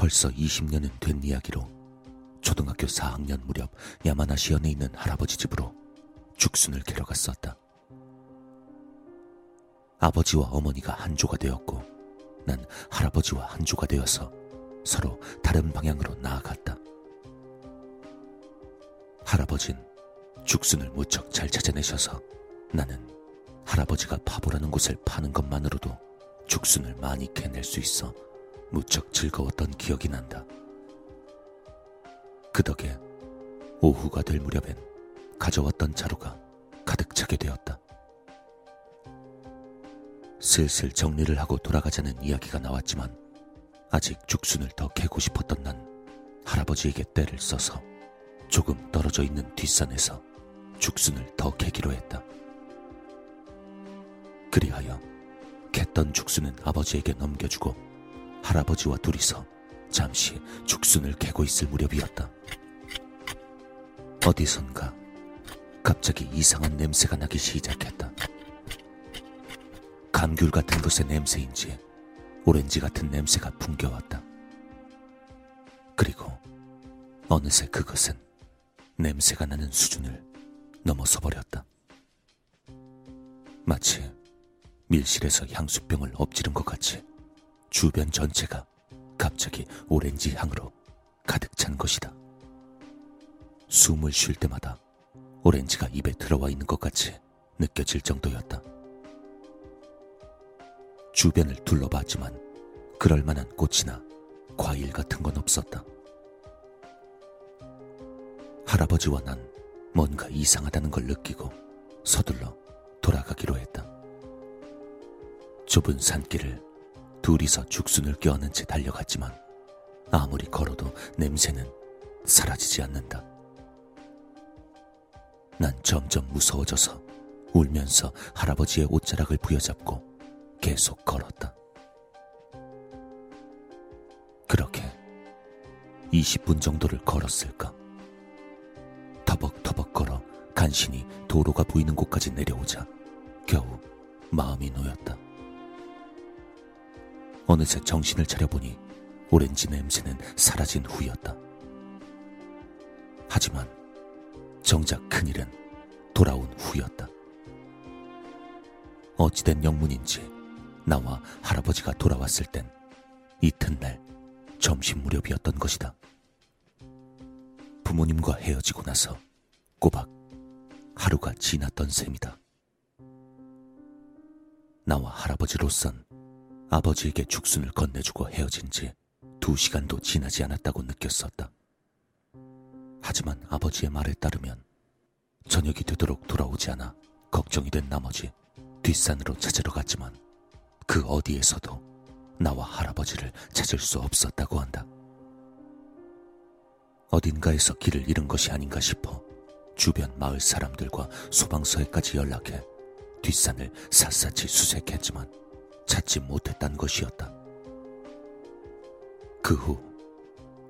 벌써 20년은 된 이야기로 초등학교 4학년 무렵 야마나시현에 있는 할아버지 집으로 죽순을 캐러 갔었다. 아버지와 어머니가 한조가 되었고 난 할아버지와 한조가 되어서 서로 다른 방향으로 나아갔다. 할아버진 죽순을 무척 잘 찾아내셔서 나는 할아버지가 파보라는 곳을 파는 것만으로도 죽순을 많이 캐낼 수 있어 무척 즐거웠던 기억이 난다. 그 덕에 오후가 될 무렵엔 가져왔던 자루가 가득 차게 되었다. 슬슬 정리를 하고 돌아가자는 이야기가 나왔지만 아직 죽순을 더 캐고 싶었던 난 할아버지에게 떼를 써서 조금 떨어져 있는 뒷산에서 죽순을 더 캐기로 했다. 그리하여 캤던 죽순은 아버지에게 넘겨주고 할아버지와 둘이서 잠시 죽순을 캐고 있을 무렵이었다. 어디선가 갑자기 이상한 냄새가 나기 시작했다. 감귤 같은 것의 냄새인지 오렌지 같은 냄새가 풍겨왔다. 그리고 어느새 그것은 냄새가 나는 수준을 넘어서 버렸다. 마치 밀실에서 향수병을 엎지른 것 같이 주변 전체가 갑자기 오렌지 향으로 가득 찬 것이다. 숨을 쉴 때마다 오렌지가 입에 들어와 있는 것 같이 느껴질 정도였다. 주변을 둘러봤지만 그럴 만한 꽃이나 과일 같은 건 없었다. 할아버지와 난 뭔가 이상하다는 걸 느끼고 서둘러 돌아가기로 했다. 좁은 산길을 둘이서 죽순을 껴안은 채 달려갔지만 아무리 걸어도 냄새는 사라지지 않는다. 난 점점 무서워져서 울면서 할아버지의 옷자락을 부여잡고 계속 걸었다. 그렇게 20분 정도를 걸었을까. 터벅터벅 걸어 간신히 도로가 보이는 곳까지 내려오자 겨우 마음이 놓였다. 어느새 정신을 차려보니 오렌지 냄새는 사라진 후였다. 하지만 정작 큰일은 돌아온 후였다. 어찌된 영문인지 나와 할아버지가 돌아왔을 땐 이튿날 점심 무렵이었던 것이다. 부모님과 헤어지고 나서 꼬박 하루가 지났던 셈이다. 나와 할아버지로선 아버지에게 죽순을 건네주고 헤어진 지 2시간도 지나지 않았다고 느꼈었다. 하지만 아버지의 말에 따르면 저녁이 되도록 돌아오지 않아 걱정이 된 나머지 뒷산으로 찾으러 갔지만 그 어디에서도 나와 할아버지를 찾을 수 없었다고 한다. 어딘가에서 길을 잃은 것이 아닌가 싶어 주변 마을 사람들과 소방서에까지 연락해 뒷산을 샅샅이 수색했지만 찾지 못했단 것이었다. 그 후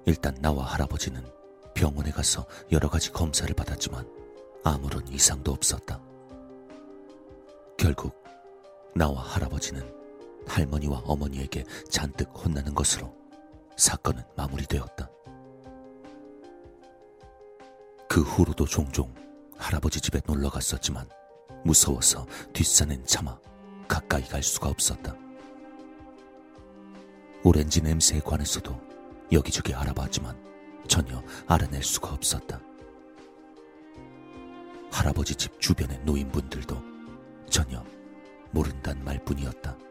일단 나와 할아버지는 병원에 가서 여러 가지 검사를 받았지만 아무런 이상도 없었다. 결국 나와 할아버지는 할머니와 어머니에게 잔뜩 혼나는 것으로 사건은 마무리되었다. 그 후로도 종종 할아버지 집에 놀러 갔었지만 무서워서 뒷산엔 차마 가까이 갈 수가 없었다. 오렌지 냄새에 관해서도 여기저기 알아봤지만 전혀 알아낼 수가 없었다. 할아버지 집 주변의 노인분들도 전혀 모른단 말뿐이었다.